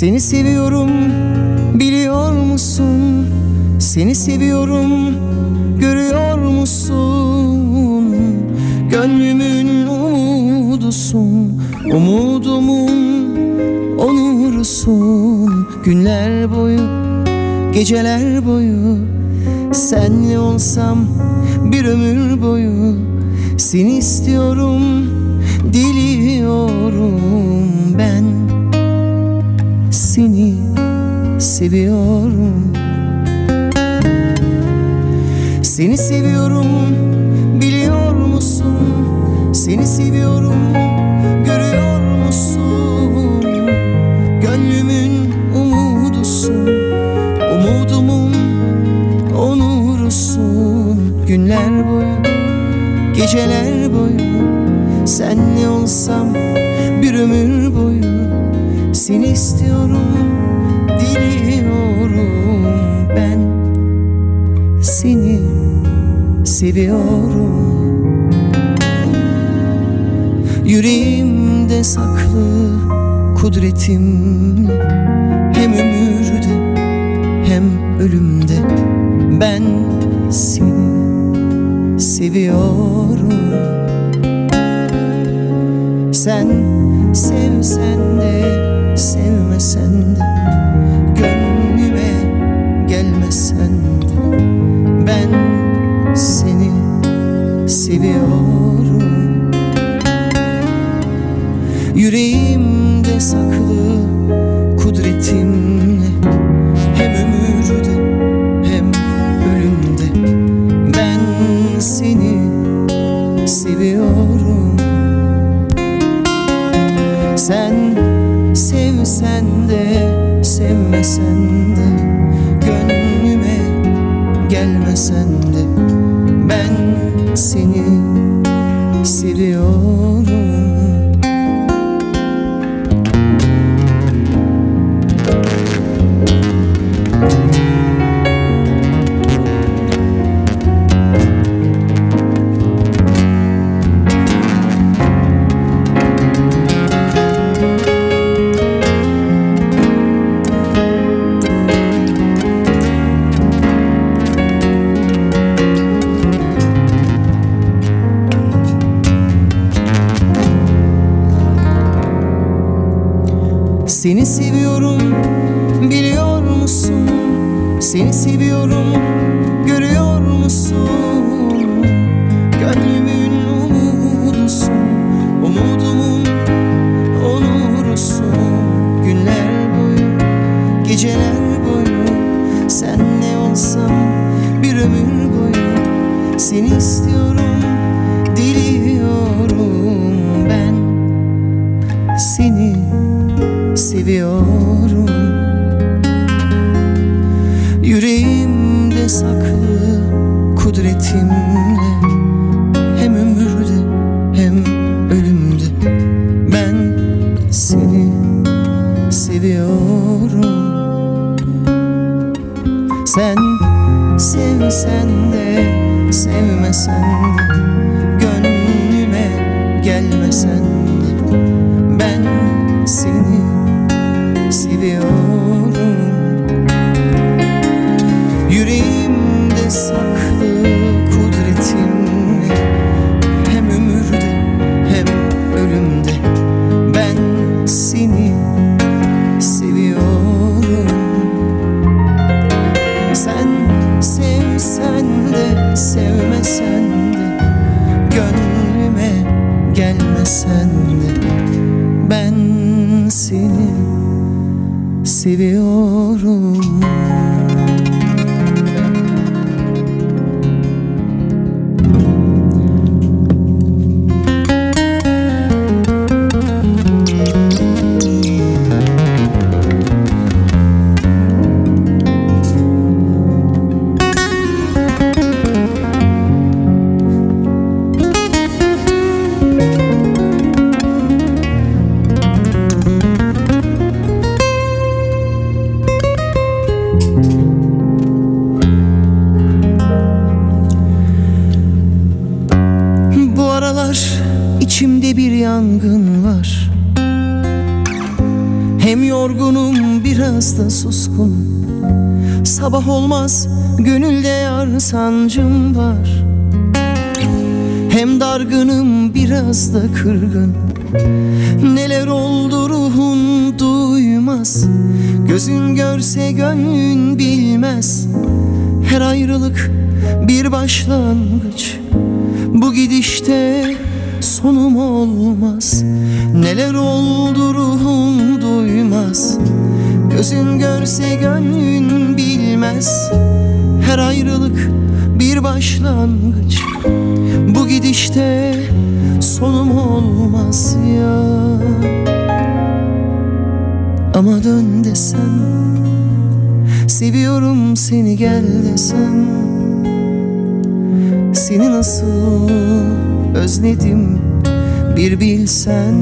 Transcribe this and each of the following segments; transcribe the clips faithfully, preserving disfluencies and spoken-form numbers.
Seni seviyorum, biliyor musun? Seni seviyorum, görüyor musun? Gönlümün umudusun, umudumun onurusun. Günler boyu, geceler boyu senle olsam bir ömür boyu. Seni istiyorum, diliyorum ben. Seni seviyorum. Seni seviyorum, biliyor musun? Seni seviyorum, görüyor musun? Gönlümün umudusun, umudumun onurusun. Günler boyu, geceler boyu senle olsam bir ömür boyu. Seni istiyorum, diliyorum ben. Seni seviyorum. Yüreğimde saklı kudretim, hem ömürde hem ölümde ben seni seviyorum. Sen sevsen de sevmesen de, gönlüme gelmesen de ben seni seviyorum. Yüreğimde saklı kudretimle, hem ömürde hem ölümde ben seni seviyorum. Sen sevsen de sevmesen de, gönlüme gelmesen de ben seni seviyorum. Seni seviyorum, biliyor musun? Seni seviyorum, görüyor musun? Gönlümün umudusun, umudumun onurusun. Günler boyu, geceler boyu senle olsam bir ömür boyu. Seni istiyorum, diliyorum ben. Seni seviyorum. Yüreğimde saklı kudretimle, hem ömürde hem ölümde ben seni seviyorum. Sen sevsen de sevmesen de, gönlüme gelmesen de ben seni seviyorum. Yüreğimde saklı kudretimle, hem ömürde hem ölümde ben seni seviyorum. Sen sevsen de sevmesen de, gönlüme gelmesen de ben seni seviyorum. Hem yorgunum biraz da suskun. Sabah olmaz gönülde yar sancım var. Hem dargınım biraz da kırgın. Neler oldu ruhun duymaz. Gözün görse gönlün bilmez. Her ayrılık bir başlangıç. Bu gidişte sonum olmaz. Neler oldu ruhun duymaz. Gözün görse gönlün bilmez. Her ayrılık bir başlangıç. Bu gidişte sonum olmaz ya. Ama dön desen, seviyorum seni gel desen. Seni nasıl özledim bir bilsen.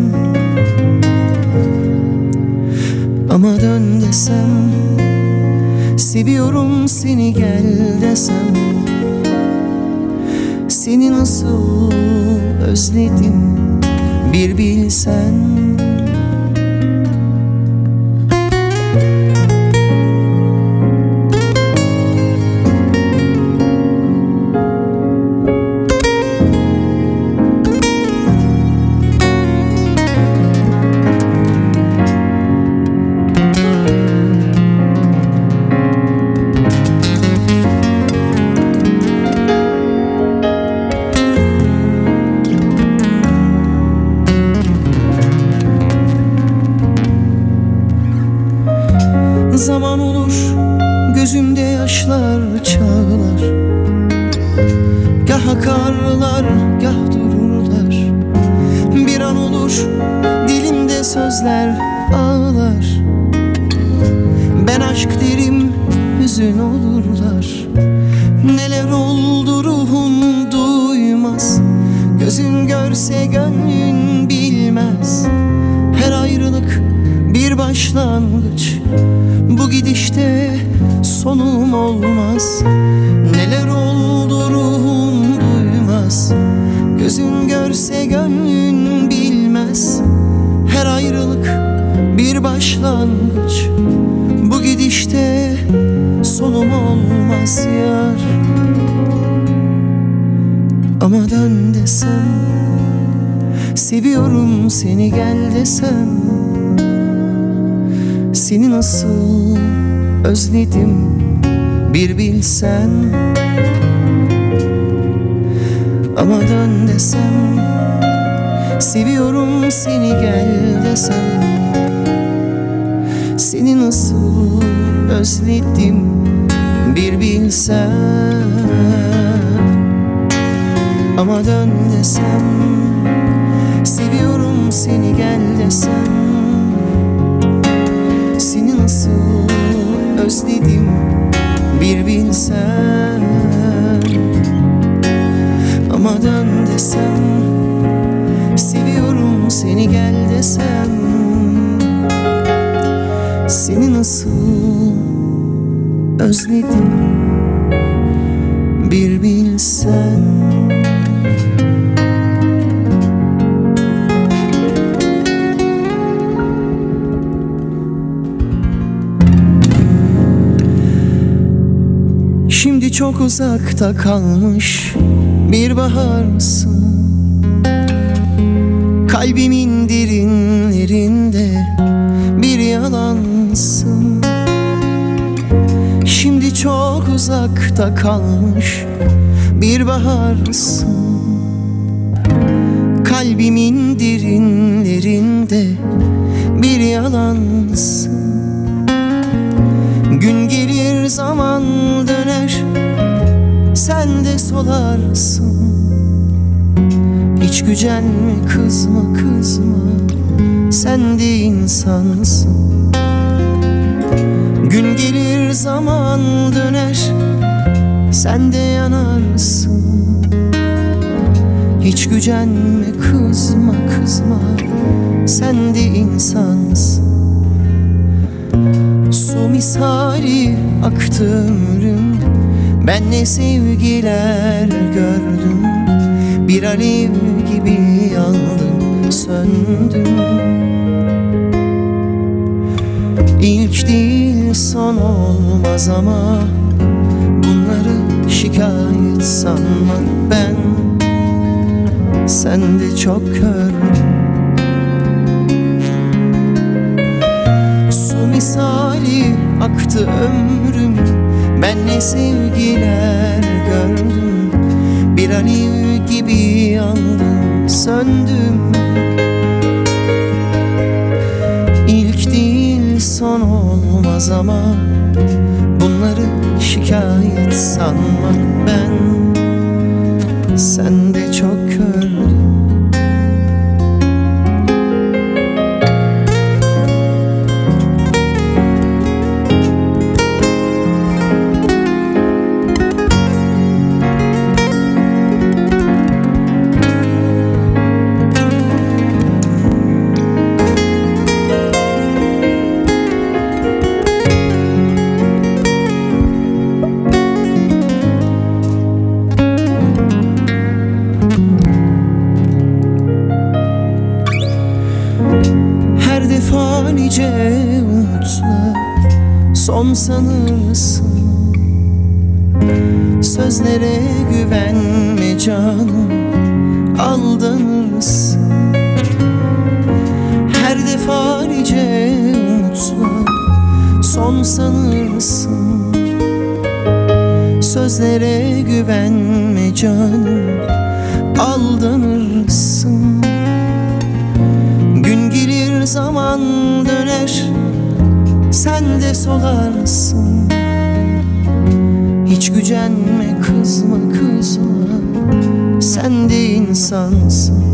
Ama dön desem, seviyorum seni gel desem. Seni nasıl özledim bir bilsen. Zaman olur gözümde yaşlar çağlar. Gah akarlar gah dururlar. Bir an olur dilimde sözler ağlar. Ben aşk derim hüzün olurlar. Neler oldu ruhun duymaz. Gözün görse gönlün bilmez. Her ayrılık bir başlangıç. Bu gidişte sonum olmaz. Neler oldu ruhum duymaz. Gözün görse gönlün bilmez. Her ayrılık bir başlangıç. Bu gidişte sonum olmaz yar. Ama dön desem, seviyorum seni gel desem. Seni nasıl özledim bir bilsen. Ama dön desem, seviyorum seni gel desem. Seni nasıl özledim bir bilsen. Ama dön desem, seviyorum seni gel desem. Seni nasıl özledim bir bilsen. Ama dön desem, seviyorum seni gel desem. Seni nasıl özledim bir bilsen. Şimdi çok uzakta kalmış bir baharsın. Kalbimin derinlerinde bir yalansın. Şimdi çok uzakta kalmış bir baharsın. Kalbimin derinlerinde bir yalansın. Gün gelir zaman döner, sen de solarsın. Hiç gücenme, kızma kızma, sen de insansın. Gün gelir zaman döner, sen de yanarsın. Hiç gücenme, kızma kızma, sen de insansın. Su misali aktı ömrüm. Ben ne sevgiler gördüm. Bir alev gibi yandım söndüm. İlk değil son olmaz ama bunları şikayet sanma. Ben sende çok körüm. Su misali aktı ömrüm, ben ne sevgiler gördüm. Bir alev gibi yandım söndüm. İlk değil son olmaz ama bunları şikayet sanma. Ben sende çok kördüm. Son sanırsın, sözlere güvenme canım, aldanırsın. Her defa nice mutlu son sanırsın, sözlere güvenme canım, aldanırsın. Gün gelir zaman döner, sen de solarsın. Hiç gücenme, kızma kızma, sen de insansın.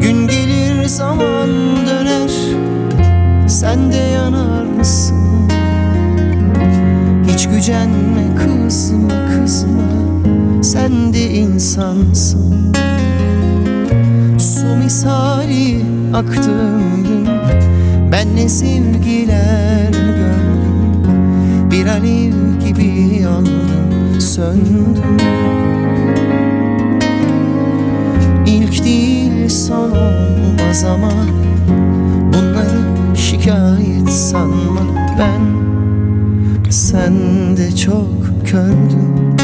Gün gelir zaman döner, sen de yanarsın. Hiç gücenme, kızma kızma, sen de insansın. Su misali aktı ömrüm, ben ne sevgiler gördüm. Bir alev gibi yandım söndüm. İlk değil son olmaz ama bunları şikayet sanma. Ben sende çok kördüm.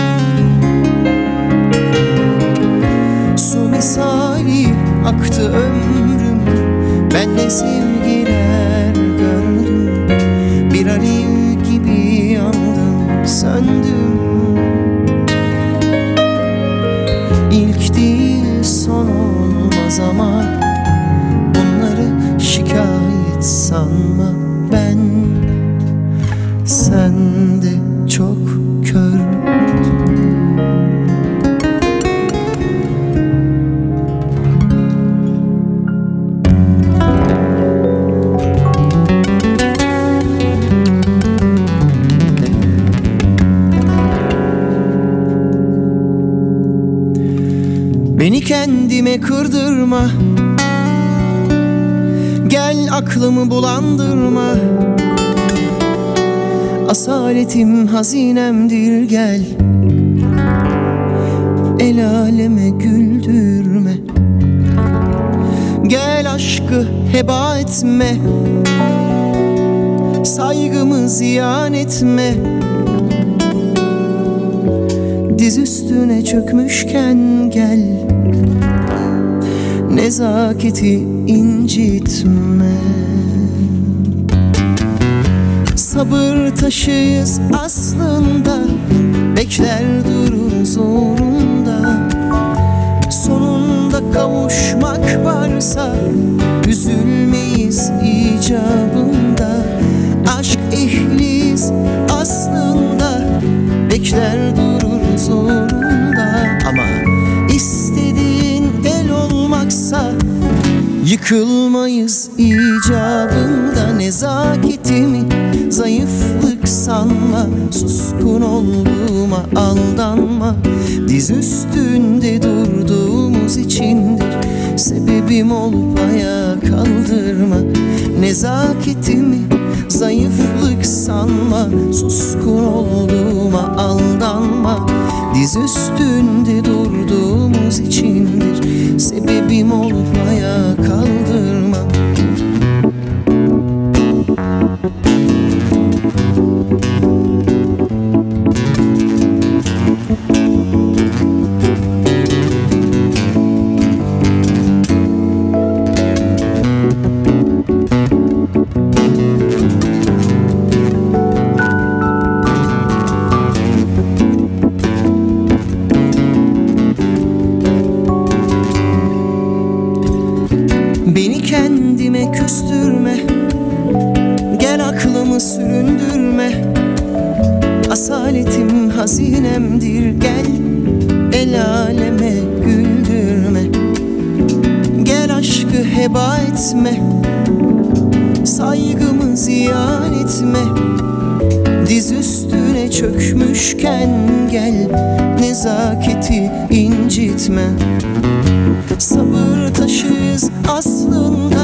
Su misali aktı ömrüm, ben ne sevgiler gördüm. Bir alev gibi yandım söndüm. İlk değil son olmaz ama bunları şikayet sanma. Ben sende çok kördüm. Beni kendime kırdırma, gel aklımı bulandırma. Asaletim hazinemdir, gel el aleme güldürme. Gel aşkı heba etme, saygımı ziyan etme. Diz üstüne çökmüşken gel, nezaketi incitme. Sabır taşıyız aslında, bekler dururuz uğrunda. Sonunda kavuşmak varsa üzülmeyiz icabında. Aşk ehliyiz aslında, bekler dururuz uğrunda. Ama istediğin el olmaksa yıkılmayız icabında. Nezaketimi zayıflık sanma, suskun olduğuma aldanma. Diz üstünde durduğumuz içindir sebebim olup ayağa kaldırma. Nezaketimi zayıflık sanma, suskun olduğuma aldanma. Diz üstünde durduğumuz içindir sebebim olup ayağa kaldırma. süründürme. Asaletim hazinemdir, gel el aleme güldürme. Gel aşkı heba etme, saygımı ziyan etme. Diz üstüne çökmüşken gel, nezaketi incitme. Sabır taşıyız aslında,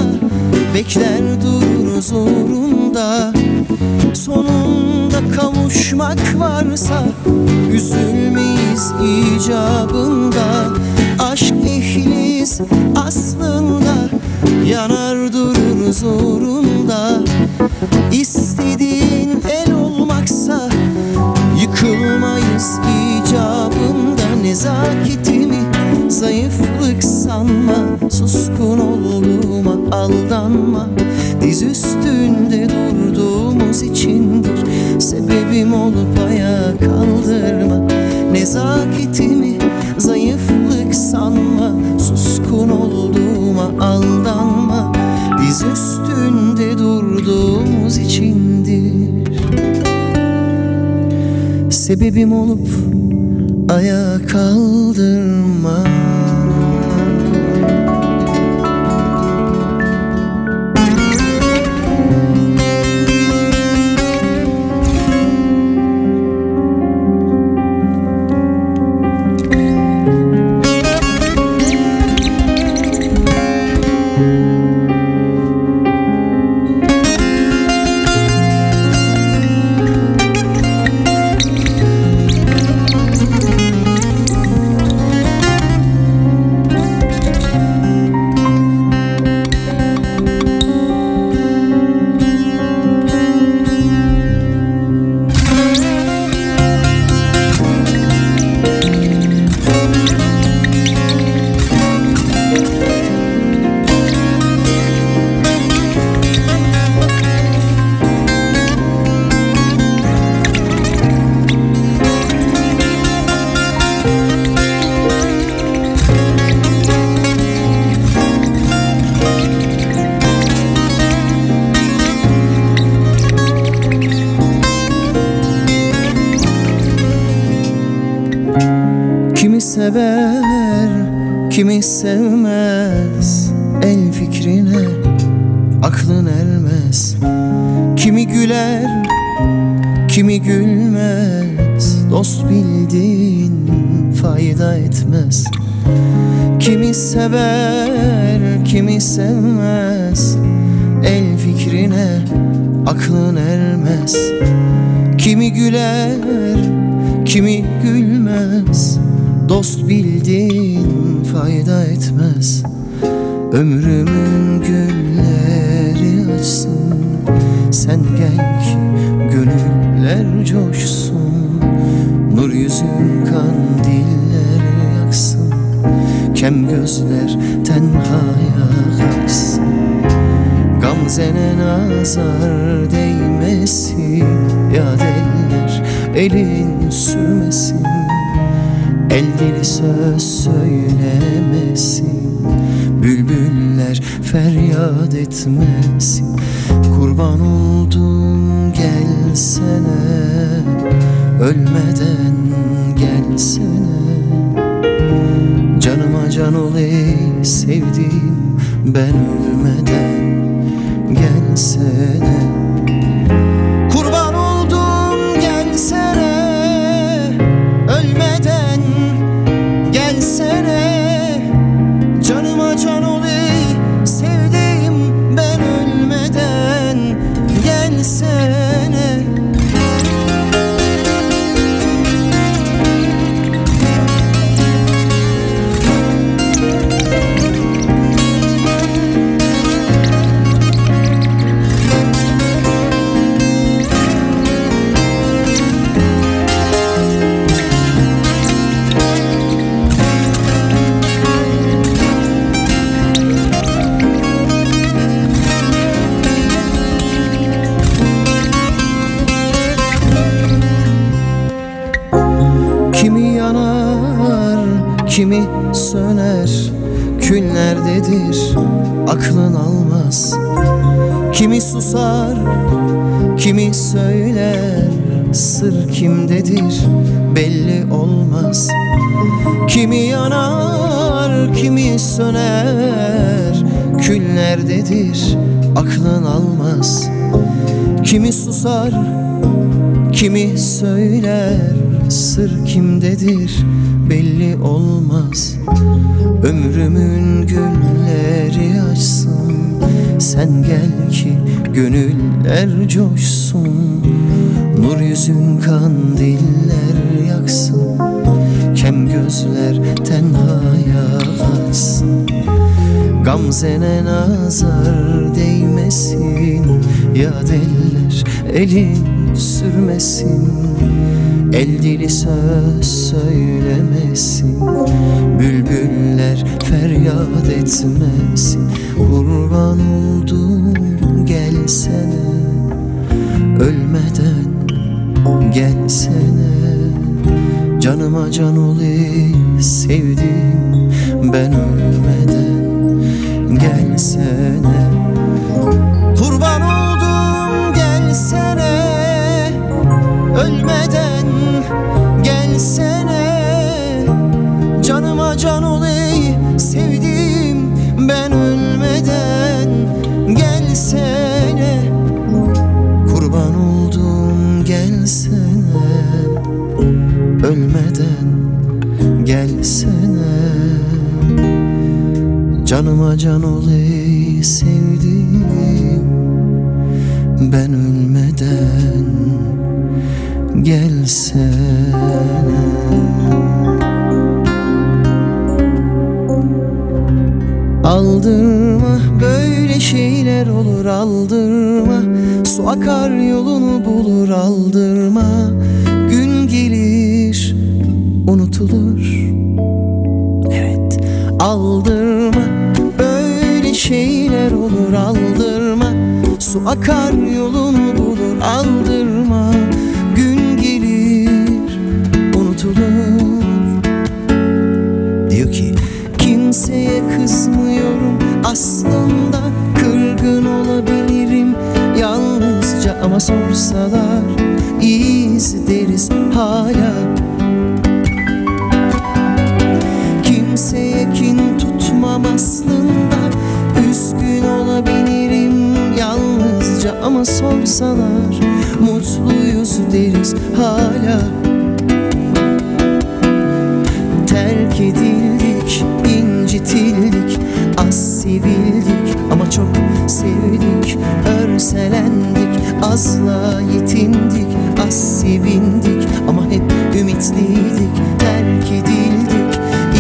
bekler dururuz uğrunda. Sonunda kavuşmak varsa üzülmeyiz icabında. Aşk ehliyiz aslında, yanar dururuz uğrunda. İstediğin el olmaksa yıkılmayız icabında. Nezaketimi zayıflık sanma, suskun olduğuma aldanma. Diz üstünde durduğumuz içindir, sebebim olup ayağa kaldırma. Nezaketimi zayıflık sanma, suskun olduğuma aldanma. Diz üstünde durduğumuz içindir, sebebim olup ayağa kaldırma. Sever, kimi sevmez, el fikrine aklın ermez. Kimi güler, kimi gülmez, dost bildiğin fayda etmez. Kimi sever, kimi sevmez, el fikrine aklın ermez. Kimi güler, kimi gülmez, dost bildiğin fayda etmez. Ömrümün gülleri açsın, sen gel ki gönüller coşsun. Nur yüzün kandilleri yaksın, kem gözler tenhaya kalksın. Gamzene nazar değmesin, yad eller elin sürmesin. El dili söz söylemesin, bülbüller feryat etmesin. Kurban oldum gelsene, ölmeden gelsene. Canıma can ol ey sevdiğim, ben ölmeden gelsene. Kurban oldum gelsene, ölmeden gelsene. Canıma can ol ey sevdiğim, ben ölmeden gelsene. Kimi söner, küllerdedir, aklın almaz. Kimi susar, Kimi söyler sır kimdedir belli olmaz. Kimi yanar kimi söner küllerdedir aklın almaz. Kimi susar kimi söyler sır kimdedir belli olmaz. Ömrümün günleri açsın, sen gel ki gönüller coşsun. Nur yüzün kandiller yaksın, kem gözler tenhaya kaçsın. Gamzene nazar değmesin, yad eller elin sürmesin. El dili söz söylemesin, bülbüller feryat etmesin. Kurban oldum gelsene, ölmeden gelsene. Canıma can ol ey sevdiğim, ben ölmeden gelsene. Kurban oldum gelsene, ölmeden gelsene. Canıma can ol ey sevdiğim, ben ölmeden gelsene. Kurban oldum gelsene, ölmeden gelsene. Canıma can ol ey sevdiğim, ben ölmeden gelsene. Aldırma, böyle şeyler olur, aldırma. Su akar yolunu bulur, aldırma. Gün gelir unutulur. Evet, aldırma, böyle şeyler olur, aldırma. Su akar yolunu bulur, aldırma. Gün gelir unutulur. Diyor ki kimseye kızmıyorum aslında, kırgın olabilirim yalnızca. Ama sorsalar iyiyiz deriz hala. Kimseye kin tutmam aslında, üzgün olabilirim yalnızca. Ama sorsalar mutluyuz deriz hala. Terk edildik, incitildik, az sevildik ama çok sevdik. Örselendik, azla yetindik, az sevindik ama hep ümitliydik. Terk edildik,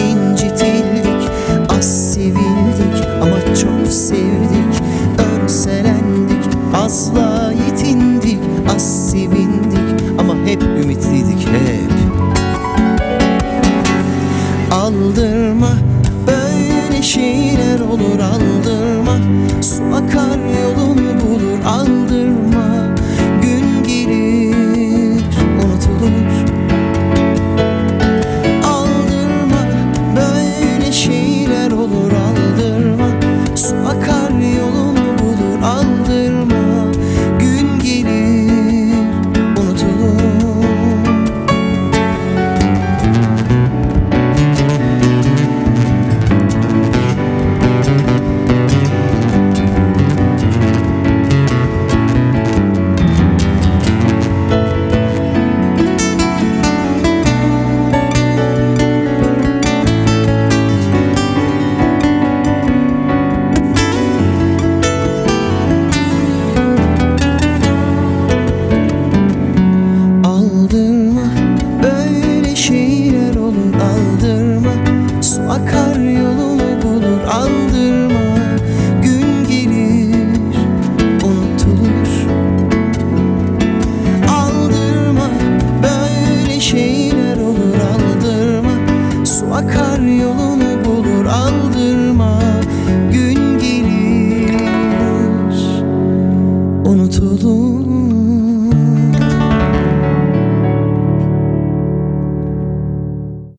incitildik, az sevildik ama çok sevdik. Örselendik, azla yetindik, az sevindik ama hep ümitliydik, hep. Aldırma, böyle şeyler olur, aldırma. Su akar yolunu bulur, aldırma. Gün gelir unutulur. Aldırma, böyle şeyler olur, aldırma. Su akar yolunu bulur, aldırma. Gün gelir unutulur. Akar yol